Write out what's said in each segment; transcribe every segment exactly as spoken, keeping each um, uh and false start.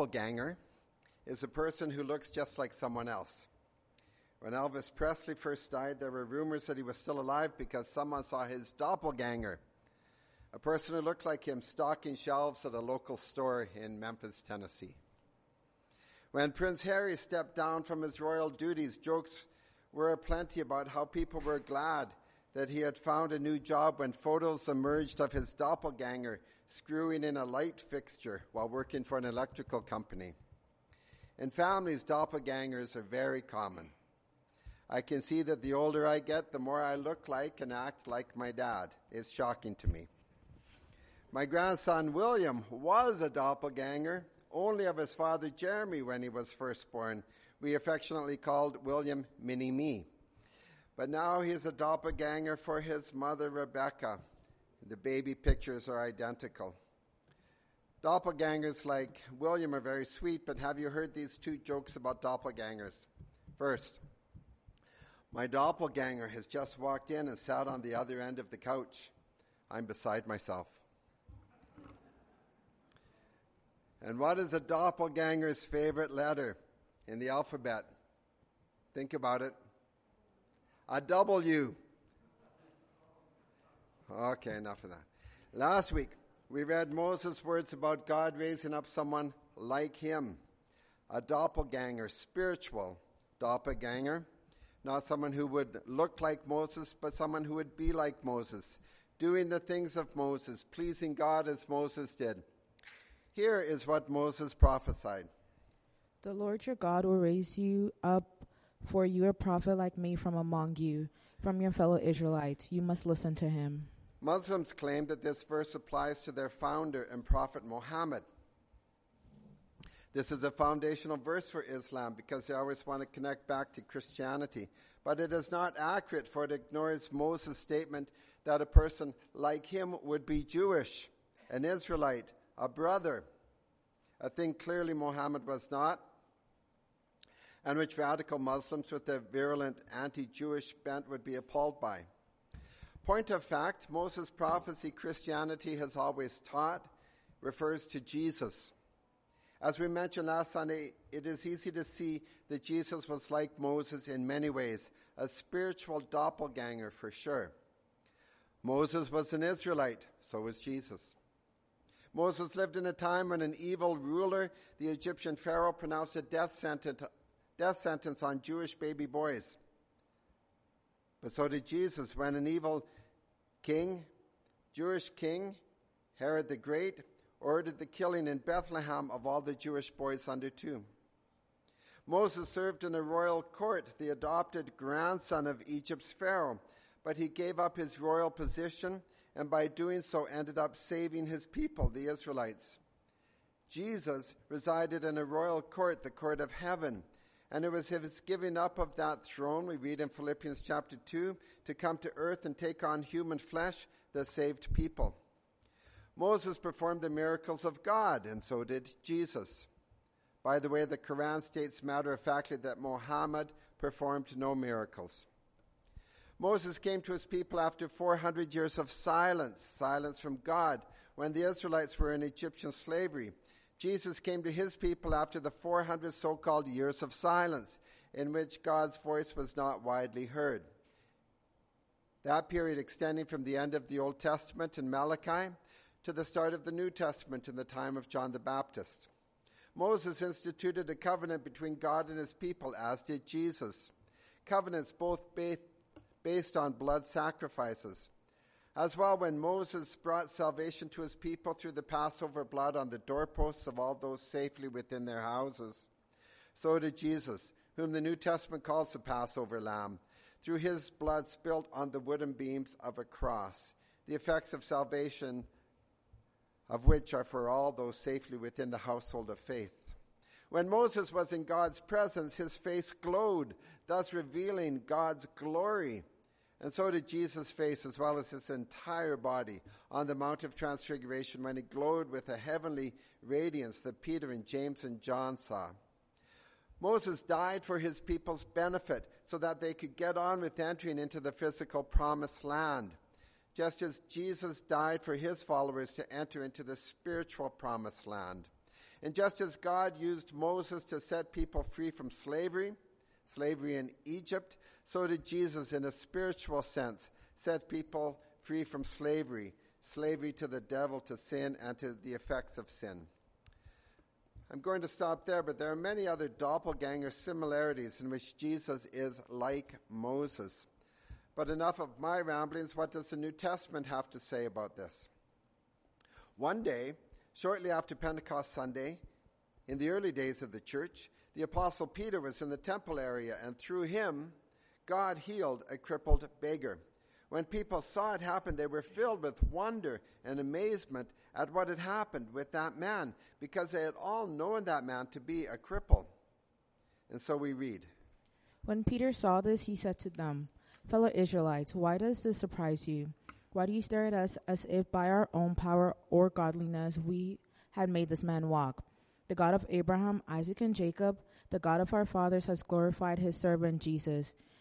doppelganger is a person who looks just like someone else. When Elvis Presley first died, there were rumors that he was still alive because someone saw his doppelganger, a person who looked like him, stocking shelves at a local store in Memphis, Tennessee. When Prince Harry stepped down from his royal duties, jokes were aplenty about how people were glad that he had found a new job when photos emerged of his doppelganger screwing in a light fixture while working for an electrical company. In families, doppelgangers are very common. I can see that the older I get, the more I look like and act like my dad. It's shocking to me. My grandson William was a doppelganger, only of his father Jeremy when he was first born. We affectionately called William Mini-Me. But now he is a doppelganger for his mother, Rebecca. The baby pictures are identical. Doppelgangers like William are very sweet, but have you heard these two jokes about doppelgangers? First, my doppelganger has just walked in and sat on the other end of the couch. I'm beside myself. And what is a doppelganger's favorite letter in the alphabet? Think about it. A W. Okay, enough of that. Last week, we read Moses' words about God raising up someone like him. A doppelganger, spiritual doppelganger. Not someone who would look like Moses, but someone who would be like Moses. Doing the things of Moses, pleasing God as Moses did. Here is what Moses prophesied. The Lord your God will raise you up for you a prophet like me from among you, from your fellow Israelites. You must listen to him. Muslims claim that this verse applies to their founder and prophet Muhammad. This is a foundational verse for Islam because they always want to connect back to Christianity. But it is not accurate, for it ignores Moses' statement that a person like him would be Jewish, an Israelite, a brother, a thing clearly Muhammad was not, and which radical Muslims with their virulent anti-Jewish bent would be appalled by. Point of fact, Moses' prophecy Christianity has always taught refers to Jesus. As we mentioned last Sunday, it is easy to see that Jesus was like Moses in many ways, a spiritual doppelganger for sure. Moses was an Israelite, so was Jesus. Moses lived in a time when an evil ruler, the Egyptian Pharaoh, pronounced a death sentence death sentence on Jewish baby boys. But so did Jesus when an evil king, Jewish king, Herod the Great, ordered the killing in Bethlehem of all the Jewish boys under two. Moses served in a royal court, the adopted grandson of Egypt's Pharaoh, but he gave up his royal position and by doing so ended up saving his people, the Israelites. Jesus resided in a royal court, the court of heaven, and it was his giving up of that throne, we read in Philippians chapter two, to come to earth and take on human flesh that saved people. Moses performed the miracles of God, and so did Jesus. By the way, the Quran states matter-of-factly that Muhammad performed no miracles. Moses came to his people after four hundred years of silence, silence from God, when the Israelites were in Egyptian slavery. Jesus came to his people after the four hundred so-called years of silence in which God's voice was not widely heard. That period extending from the end of the Old Testament in Malachi to the start of the New Testament in the time of John the Baptist. Moses instituted a covenant between God and his people, as did Jesus. Covenants both based on blood sacrifices. As well, when Moses brought salvation to his people through the Passover blood on the doorposts of all those safely within their houses, so did Jesus, whom the New Testament calls the Passover Lamb, through his blood spilled on the wooden beams of a cross, the effects of salvation of which are for all those safely within the household of faith. When Moses was in God's presence, his face glowed, thus revealing God's glory. And so did Jesus' face, as well as his entire body, on the Mount of Transfiguration when he glowed with a heavenly radiance that Peter and James and John saw. Moses died for his people's benefit so that they could get on with entering into the physical promised land, just as Jesus died for his followers to enter into the spiritual promised land. And just as God used Moses to set people free from slavery, slavery in Egypt, so did Jesus, in a spiritual sense, set people free from slavery, slavery to the devil, to sin, and to the effects of sin. I'm going to stop there, but there are many other doppelganger similarities in which Jesus is like Moses. But enough of my ramblings. What does the New Testament have to say about this? One day, shortly after Pentecost Sunday, in the early days of the church, the Apostle Peter was in the temple area, and through him, God healed a crippled beggar. When people saw it happen, they were filled with wonder and amazement at what had happened with that man, because they had all known that man to be a cripple. And so we read. When Peter saw this, he said to them, "Fellow Israelites, why does this surprise you? Why do you stare at us as if by our own power or godliness we had made this man walk? The God of Abraham, Isaac, and Jacob, the God of our fathers, has glorified his servant Jesus.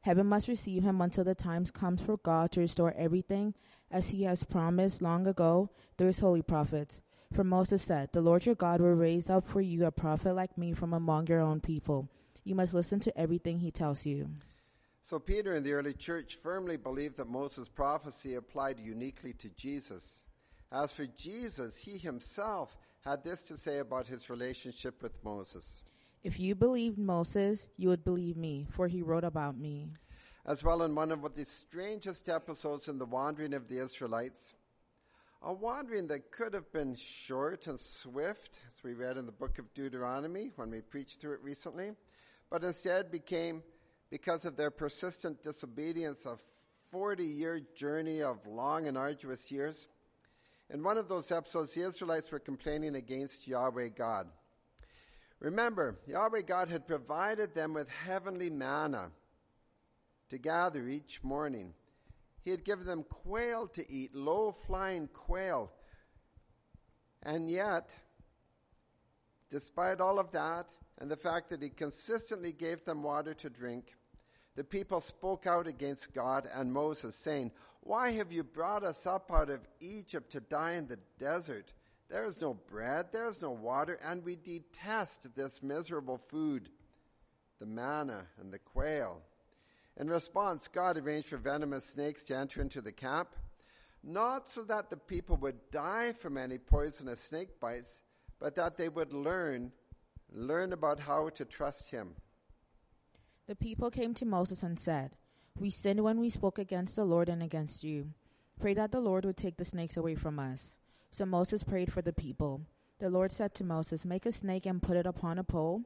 Heaven must receive him until the time comes for God to restore everything, as he has promised long ago through his holy prophets. For Moses said, 'The Lord your God will raise up for you a prophet like me from among your own people.' You must listen to everything he tells you." So Peter and the early church firmly believed that Moses' prophecy applied uniquely to Jesus. As for Jesus, he himself had this to say about his relationship with Moses. "If you believed Moses, you would believe me, for he wrote about me." As well, in one of the strangest episodes in the wandering of the Israelites, a wandering that could have been short and swift, as we read in the book of Deuteronomy when we preached through it recently, but instead became, because of their persistent disobedience, a forty-year journey of long and arduous years. In one of those episodes, the Israelites were complaining against Yahweh God. Remember, Yahweh God had provided them with heavenly manna to gather each morning. He had given them quail to eat, low-flying quail. And yet, despite all of that, and the fact that he consistently gave them water to drink, the people spoke out against God and Moses, saying, "Why have you brought us up out of Egypt to die in the desert? There is no bread, there is no water, and we detest this miserable food, the manna and the quail." In response, God arranged for venomous snakes to enter into the camp, not so that the people would die from any poisonous snake bites, but that they would learn, learn about how to trust him. The people came to Moses and said, "We sinned when we spoke against the Lord and against you. Pray that the Lord would take the snakes away from us." So Moses prayed for the people. The Lord said to Moses, "Make a snake and put it upon a pole.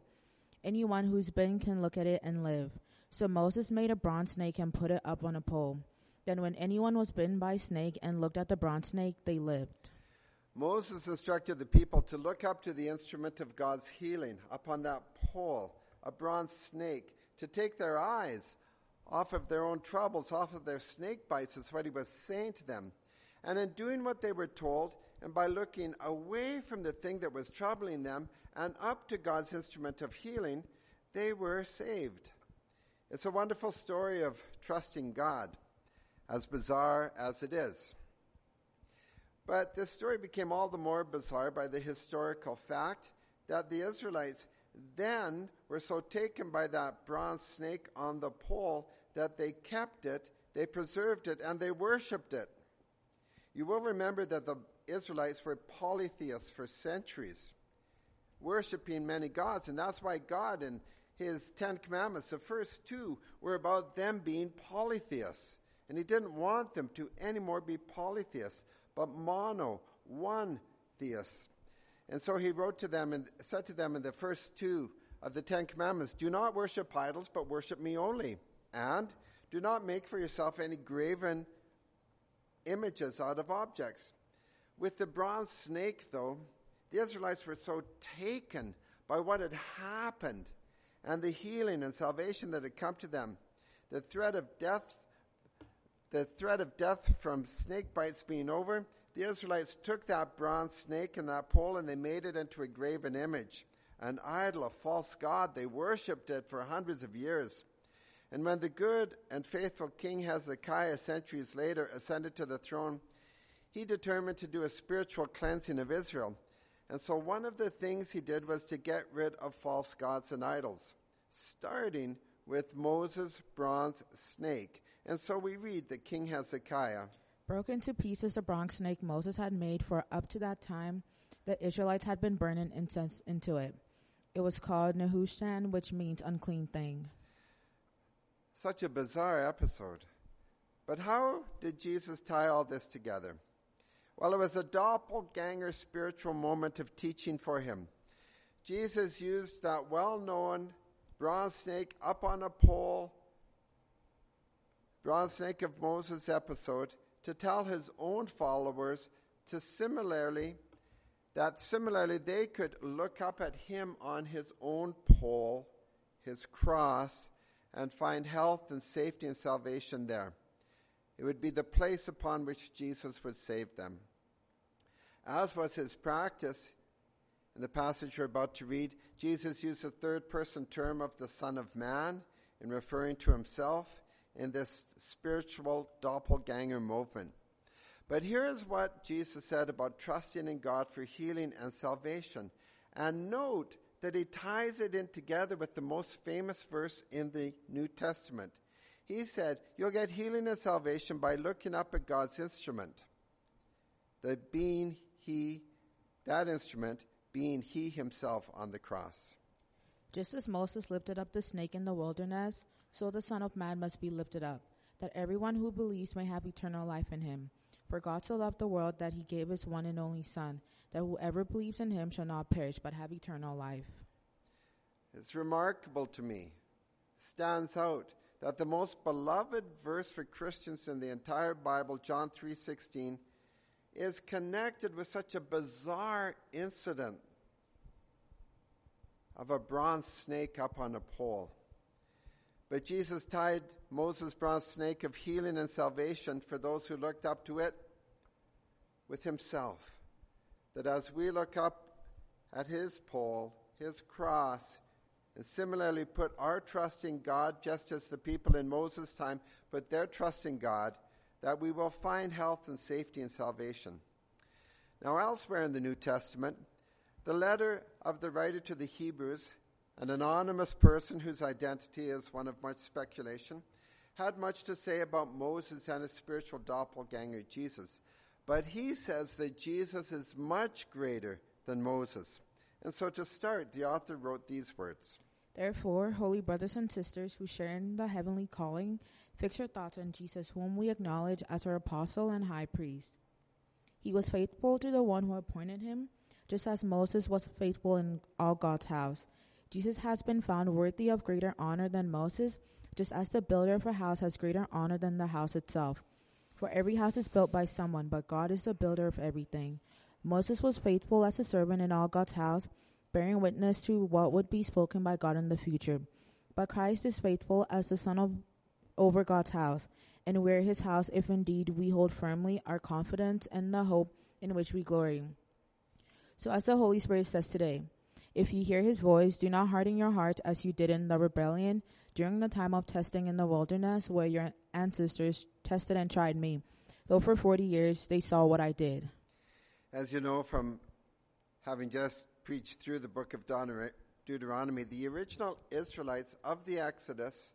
Anyone who's bitten can look at it and live." So Moses made a bronze snake and put it up on a pole. Then when anyone was bitten by a snake and looked at the bronze snake, they lived. Moses instructed the people to look up to the instrument of God's healing, upon that pole, a bronze snake, to take their eyes off of their own troubles, off of their snake bites, is what he was saying to them. And in doing what they were told, and by looking away from the thing that was troubling them and up to God's instrument of healing, they were saved. It's a wonderful story of trusting God, as bizarre as it is. But this story became all the more bizarre by the historical fact that the Israelites then were so taken by that bronze snake on the pole that they kept it, they preserved it, and they worshipped it. You will remember that the Israelites were polytheists for centuries, worshiping many gods, and that's why God and his Ten Commandments, the first two, were about them being polytheists, and he didn't want them to anymore be polytheists, but mono, one theist. And so he wrote to them and said to them in the first two of the Ten Commandments, "Do not worship idols, but worship me only, and do not make for yourself any graven images out of objects." With the bronze snake, though, the Israelites were so taken by what had happened and the healing and salvation that had come to them. The threat of death, the threat of death from snake bites being over, the Israelites took that bronze snake and that pole and they made it into a graven image, an idol, a false god. They worshipped it for hundreds of years. And when the good and faithful King Hezekiah centuries later ascended to the throne, he determined to do a spiritual cleansing of Israel. And so one of the things he did was to get rid of false gods and idols, starting with Moses' bronze snake. And so we read that King Hezekiah broke into pieces the bronze snake Moses had made, for up to that time the Israelites had been burning incense into it. It was called Nehushtan, which means unclean thing. Such a bizarre episode. But how did Jesus tie all this together? Well, it was a doppelganger spiritual moment of teaching for him. Jesus used that well-known bronze snake up on a pole, bronze snake of Moses episode, to tell his own followers to similarly, that similarly they could look up at him on his own pole, his cross, and find health and safety and salvation there. It would be the place upon which Jesus would save them. As was his practice, in the passage we're about to read, Jesus used the third-person term of the Son of Man in referring to himself in this spiritual doppelganger movement. But here is what Jesus said about trusting in God for healing and salvation. And note that he ties it in together with the most famous verse in the New Testament. He said, you'll get healing and salvation by looking up at God's instrument, the being he, that instrument being he himself on the cross. Just as Moses lifted up the snake in the wilderness, so the Son of Man must be lifted up, that everyone who believes may have eternal life in him. For God so loved the world that he gave his one and only Son, that whoever believes in him shall not perish but have eternal life. It's remarkable to me, stands out, that the most beloved verse for Christians in the entire Bible, John three sixteen, is connected with such a bizarre incident of a bronze snake up on a pole. But Jesus tied Moses' bronze snake of healing and salvation for those who looked up to it with himself. That as we look up at his pole, his cross, and similarly put our trust in God, just as the people in Moses' time put their trust in God, that we will find health and safety and salvation. Now elsewhere in the New Testament, the letter of the writer to the Hebrews, an anonymous person whose identity is one of much speculation, had much to say about Moses and his spiritual doppelganger, Jesus. But he says that Jesus is much greater than Moses. And so to start, the author wrote these words. Therefore, holy brothers and sisters who share in the heavenly calling, fix your thoughts on Jesus, whom we acknowledge as our apostle and high priest. He was faithful to the one who appointed him, just as Moses was faithful in all God's house. Jesus has been found worthy of greater honor than Moses, just as the builder of a house has greater honor than the house itself. For every house is built by someone, but God is the builder of everything. Moses was faithful as a servant in all God's house, bearing witness to what would be spoken by God in the future. But Christ is faithful as the Son of, over God's house, and we're his house if indeed we hold firmly our confidence and the hope in which we glory. So as the Holy Spirit says today, if you hear his voice, do not harden your hearts as you did in the rebellion during the time of testing in the wilderness, where your ancestors tested and tried me, though for forty years they saw what I did. As you know from having just preached through the book of Deuteronomy, the original Israelites of the Exodus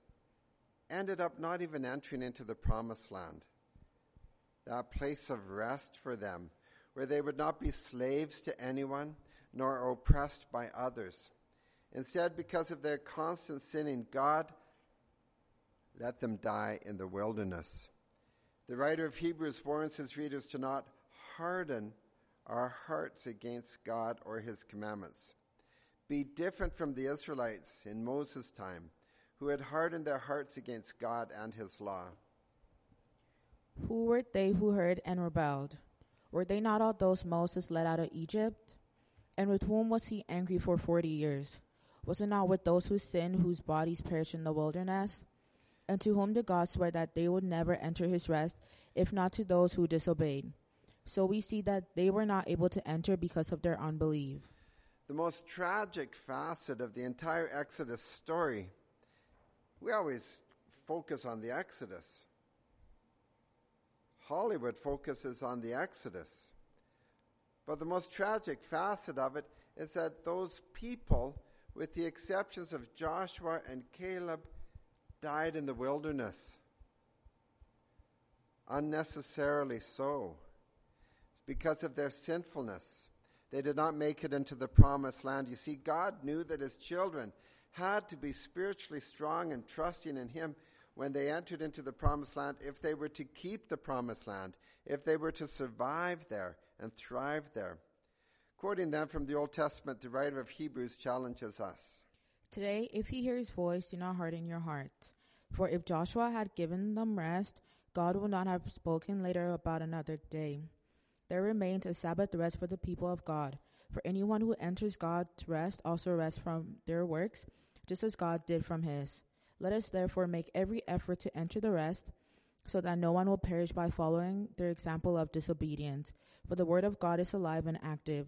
ended up not even entering into the promised land, that place of rest for them, where they would not be slaves to anyone, nor oppressed by others. Instead, because of their constant sinning, God let them die in the wilderness. The writer of Hebrews warns his readers to not harden our hearts against God or his commandments. Be different from the Israelites in Moses' time, who had hardened their hearts against God and his law. Who were they who heard and rebelled? Were they not all those Moses led out of Egypt? And with whom was he angry for forty years? Was it not with those who sinned, whose bodies perished in the wilderness? And to whom did God swear that they would never enter his rest, if not to those who disobeyed? So we see that they were not able to enter because of their unbelief. The most tragic facet of the entire Exodus story, we always focus on the Exodus. Hollywood focuses on the Exodus. But the most tragic facet of it is that those people, with the exceptions of Joshua and Caleb, died in the wilderness. Unnecessarily so. It's because of their sinfulness. They did not make it into the promised land. You see, God knew that his children had to be spiritually strong and trusting in him when they entered into the promised land, if they were to keep the promised land, if they were to survive there and thrive there. Quoting them from the Old Testament, the writer of Hebrews challenges us. Today, if you hear his voice, do not harden your hearts. For if Joshua had given them rest, God would not have spoken later about another day. There remains a Sabbath rest for the people of God. For anyone who enters God's rest also rests from their works, just as God did from his. Let us therefore make every effort to enter the rest, so that no one will perish by following their example of disobedience. For the word of God is alive and active,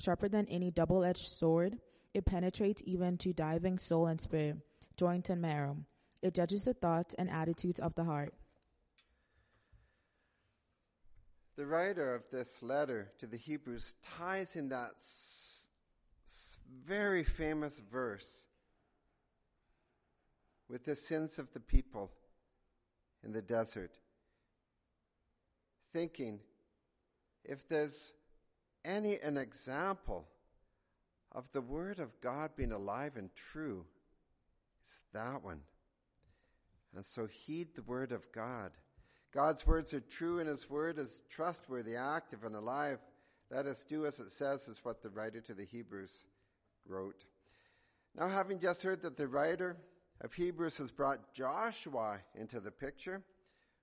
sharper than any double-edged sword. It penetrates even to diving soul and spirit, joint and marrow. It judges the thoughts and attitudes of the heart. The writer of this letter to the Hebrews ties in that s- s- very famous verse with the sins of the people in the desert, thinking, if there's any an example of the word of God being alive and true, it's that one. And so heed the word of God. God's words are true, and his word is trustworthy, active, and alive. Let us do as it says, is what the writer to the Hebrews wrote. Now, having just heard that the writer of Hebrews has brought Joshua into the picture,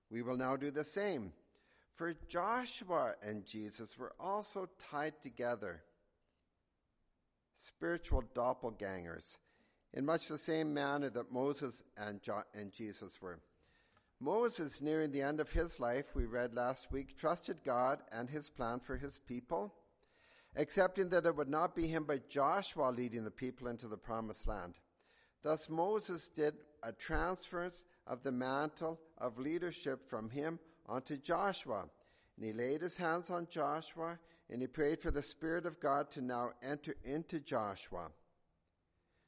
we will now do the same. For Joshua and Jesus were also tied together, spiritual doppelgangers, in much the same manner that Moses and, Jo- and Jesus were. Moses, nearing the end of his life, we read last week, trusted God and his plan for his people, accepting that it would not be him but Joshua leading the people into the promised land. Thus Moses did a transference of the mantle of leadership from him onto Joshua. And he laid his hands on Joshua, and he prayed for the Spirit of God to now enter into Joshua,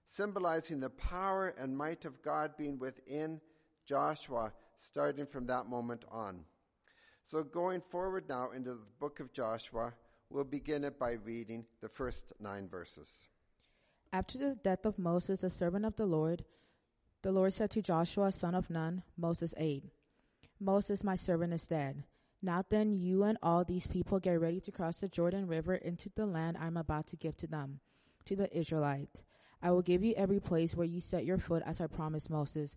symbolizing the power and might of God being within Joshua, starting from that moment on. So going forward now into the book of Joshua, we'll begin it by reading the first nine verses. After the death of Moses, the servant of the Lord, the Lord said to Joshua, son of Nun, Moses' aide, Moses, my servant, is dead. Now then, you and all these people get ready to cross the Jordan River into the land I am about to give to them, to the Israelites. I will give you every place where you set your foot, as I promised Moses.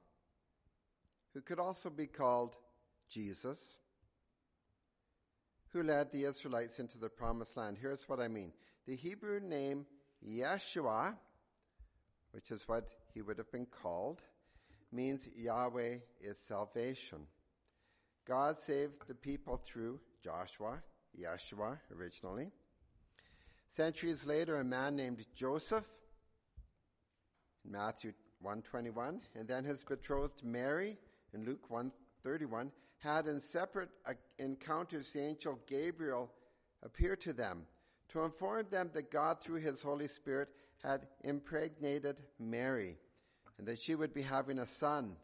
who could also be called Jesus, who led the Israelites into the promised land. Here's what I mean. The Hebrew name Yeshua, which is what he would have been called, means Yahweh is salvation. God saved the people through Joshua, Yeshua originally. Centuries later, a man named Joseph, Matthew one twenty-one, and then his betrothed Mary in Luke one thirty-one, had in separate encounters the angel Gabriel appear to them to inform them that God through his Holy Spirit had impregnated Mary and that she would be having a son.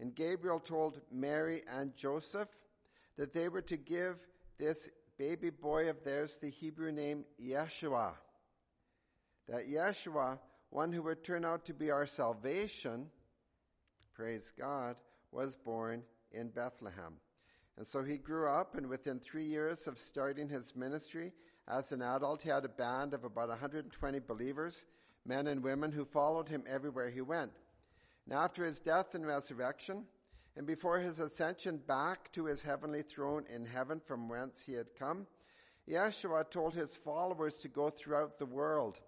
And Gabriel told Mary and Joseph that they were to give this baby boy of theirs the Hebrew name Yeshua. That Yeshua, one who would turn out to be our salvation, praise God, was born in Bethlehem. And so he grew up, and within three years of starting his ministry as an adult, he had a band of about one hundred twenty believers, men and women, who followed him everywhere he went. And after his death and resurrection, and before his ascension back to his heavenly throne in heaven from whence he had come, Yeshua told his followers to go throughout the world,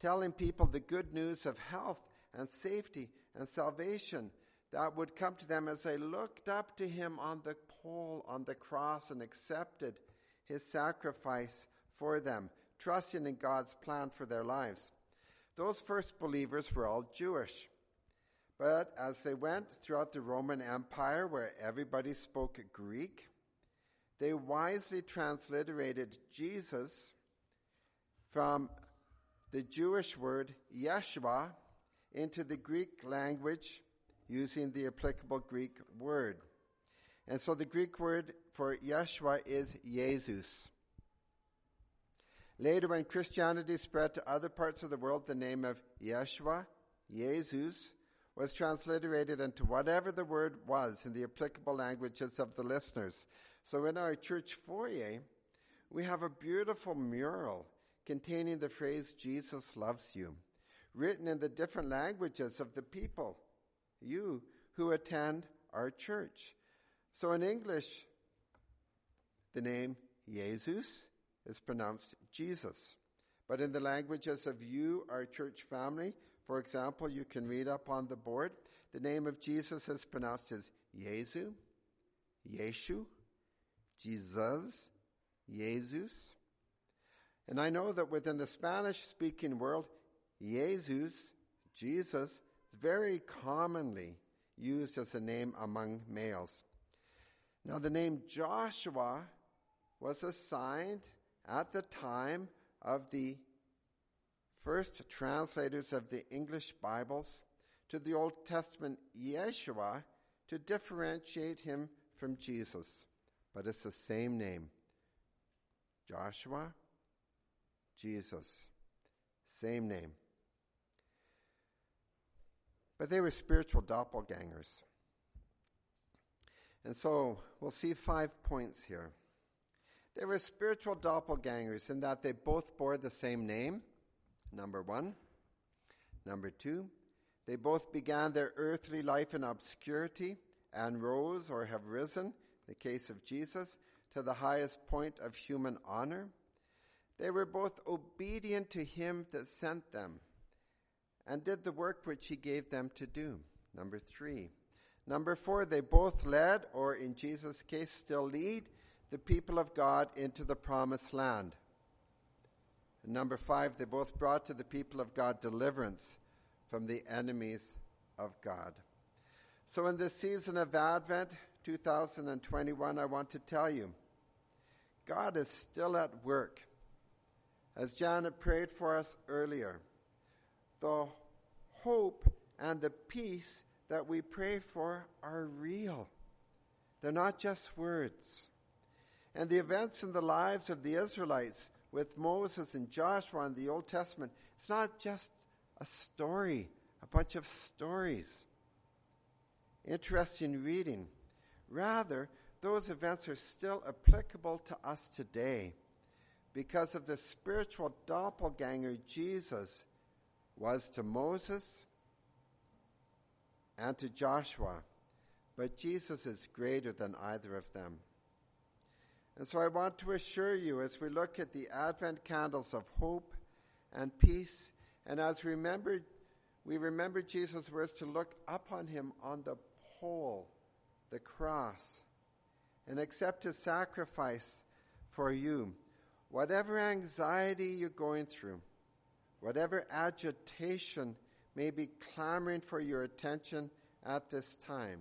telling people the good news of health and safety and salvation that would come to them as they looked up to him on the pole, on the cross, and accepted his sacrifice for them, trusting in God's plan for their lives. Those first believers were all Jewish. But as they went throughout the Roman Empire, where everybody spoke Greek, they wisely transliterated Jesus from the Jewish word Yeshua into the Greek language using the applicable Greek word. And so the Greek word for Yeshua is Jesus. Later, when Christianity spread to other parts of the world, the name of Yeshua, Jesus, was transliterated into whatever the word was in the applicable languages of the listeners. So in our church foyer, we have a beautiful mural containing the phrase, Jesus loves you, written in the different languages of the people, you who attend our church. So in English, the name Jesus is pronounced Jesus. But in the languages of you, our church family, for example, you can read up on the board, the name of Jesus is pronounced as Yezu, Yeshu, Jesus, Jesus. And I know that within the Spanish-speaking world, Jesus, Jesus, is very commonly used as a name among males. Now, the name Joshua was assigned at the time of the first translators of the English Bibles to the Old Testament Yeshua to differentiate him from Jesus. But it's the same name. Joshua, Jesus. Same name. But they were spiritual doppelgangers. And so we'll see five points here. They were spiritual doppelgangers in that they both bore the same name, number one. Number two, they both began their earthly life in obscurity and rose, or have risen, in the case of Jesus, to the highest point of human honor. They were both obedient to him that sent them and did the work which he gave them to do, number three. Number four, they both led, or in Jesus' case still lead, the people of God into the promised land. And number five, they both brought to the people of God deliverance from the enemies of God. So in this season of Advent two thousand twenty-one, I want to tell you, God is still at work. As Janet prayed for us earlier, the hope and the peace that we pray for are real. They're not just words. And the events in the lives of the Israelites with Moses and Joshua in the Old Testament, it's not just a story, a bunch of stories. Interesting reading. Rather, those events are still applicable to us today because of the spiritual doppelganger Jesus was to Moses and to Joshua. But Jesus is greater than either of them. And so I want to assure you, as we look at the Advent candles of hope and peace, and as we remember, we remember Jesus' words to look upon him on the pole, the cross, and accept his sacrifice for you. Whatever anxiety you're going through, whatever agitation may be clamoring for your attention at this time,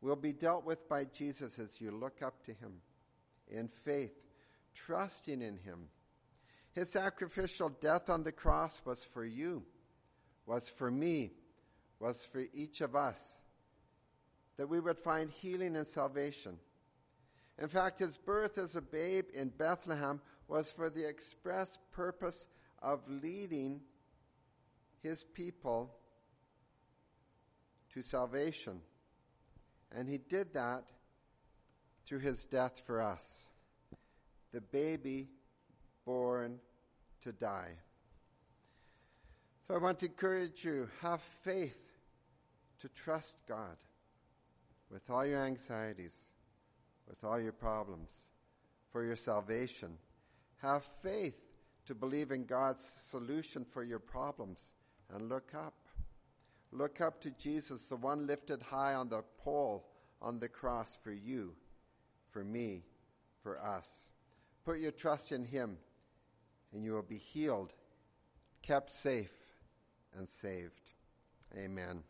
will be dealt with by Jesus as you look up to him in faith, trusting in him. His sacrificial death on the cross was for you, was for me, was for each of us, that we would find healing and salvation. In fact, his birth as a babe in Bethlehem was for the express purpose of leading his people to salvation. And he did that through his death for us. The baby born to die. So I want to encourage you, have faith to trust God with all your anxieties, with all your problems, for your salvation. Have faith to believe in God's solution for your problems and look up. Look up to Jesus, the one lifted high on the pole, on the cross for you, for me, for us. Put your trust in him and you will be healed, kept safe, and saved. Amen.